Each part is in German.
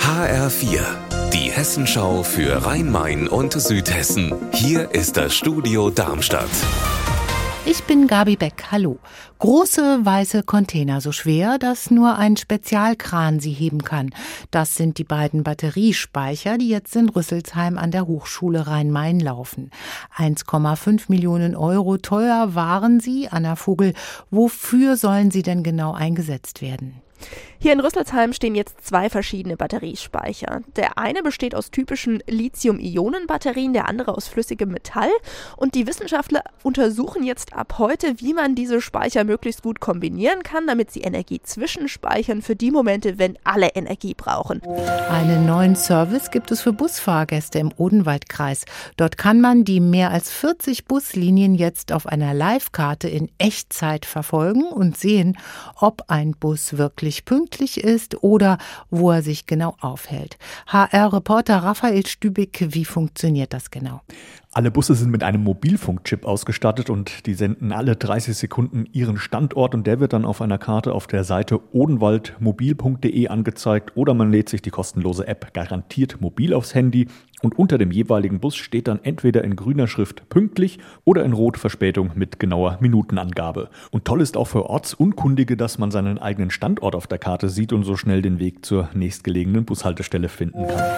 HR4, die Hessenschau für Rhein-Main und Südhessen. Hier ist das Studio Darmstadt. Ich bin Gabi Beck, hallo. Große weiße Container, so schwer, dass nur ein Spezialkran sie heben kann. Das sind die beiden Batteriespeicher, die jetzt in Rüsselsheim an der Hochschule Rhein-Main laufen. 1,5 Millionen € teuer waren sie, Anna Vogel. Wofür sollen sie denn genau eingesetzt werden? Hier in Rüsselsheim stehen jetzt zwei verschiedene Batteriespeicher. Der eine besteht aus typischen Lithium-Ionen-Batterien, der andere aus flüssigem Metall. Und die Wissenschaftler untersuchen jetzt ab heute, wie man diese Speicher möglichst gut kombinieren kann, damit sie Energie zwischenspeichern für die Momente, wenn alle Energie brauchen. Einen neuen Service gibt es für Busfahrgäste im Odenwaldkreis. Dort kann man die mehr als 40 Buslinien jetzt auf einer Live-Karte in Echtzeit verfolgen und sehen, ob ein Bus wirklich pünktlich ist oder wo er sich genau aufhält. HR-Reporter Raphael Stübig, wie funktioniert das genau? Alle Busse sind mit einem Mobilfunkchip ausgestattet und die senden alle 30 Sekunden ihren Standort und der wird dann auf einer Karte auf der Seite odenwaldmobil.de angezeigt oder man lädt sich die kostenlose App garantiert mobil aufs Handy und unter dem jeweiligen Bus steht dann entweder in grüner Schrift pünktlich oder in rot Verspätung mit genauer Minutenangabe. Und toll ist auch für Ortsunkundige, dass man seinen eigenen Standort auf der Karte sieht und so schnell den Weg zur nächstgelegenen Bushaltestelle finden kann.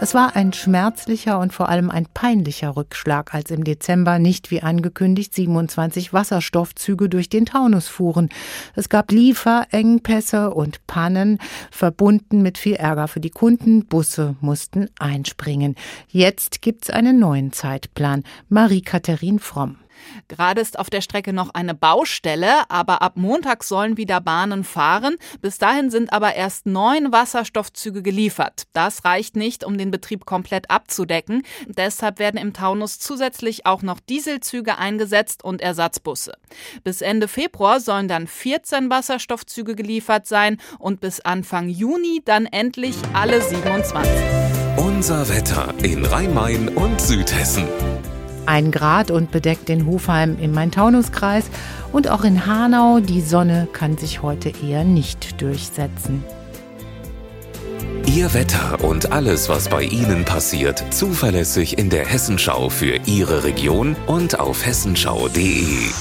Es war ein schmerzlicher und vor allem ein peinlicher Rückschlag, als im Dezember nicht wie angekündigt 27 Wasserstoffzüge durch den Taunus fuhren. Es gab Lieferengpässe und Pannen, verbunden mit viel Ärger für die Kunden. Busse mussten einspringen. Jetzt gibt's einen neuen Zeitplan. Marie-Kathrin Fromm. Gerade ist auf der Strecke noch eine Baustelle, aber ab Montag sollen wieder Bahnen fahren. Bis dahin sind aber erst 9 Wasserstoffzüge geliefert. Das reicht nicht, um den Betrieb komplett abzudecken. Deshalb werden im Taunus zusätzlich auch noch Dieselzüge eingesetzt und Ersatzbusse. Bis Ende Februar sollen dann 14 Wasserstoffzüge geliefert sein und bis Anfang Juni dann endlich alle 27. Unser Wetter in Rhein-Main und Südhessen. 1 Grad und bedeckt in Hofheim im Main-Taunus-Kreis und auch in Hanau. Die Sonne kann sich heute eher nicht durchsetzen. Ihr Wetter und alles, was bei Ihnen passiert, zuverlässig in der Hessenschau für Ihre Region und auf hessenschau.de.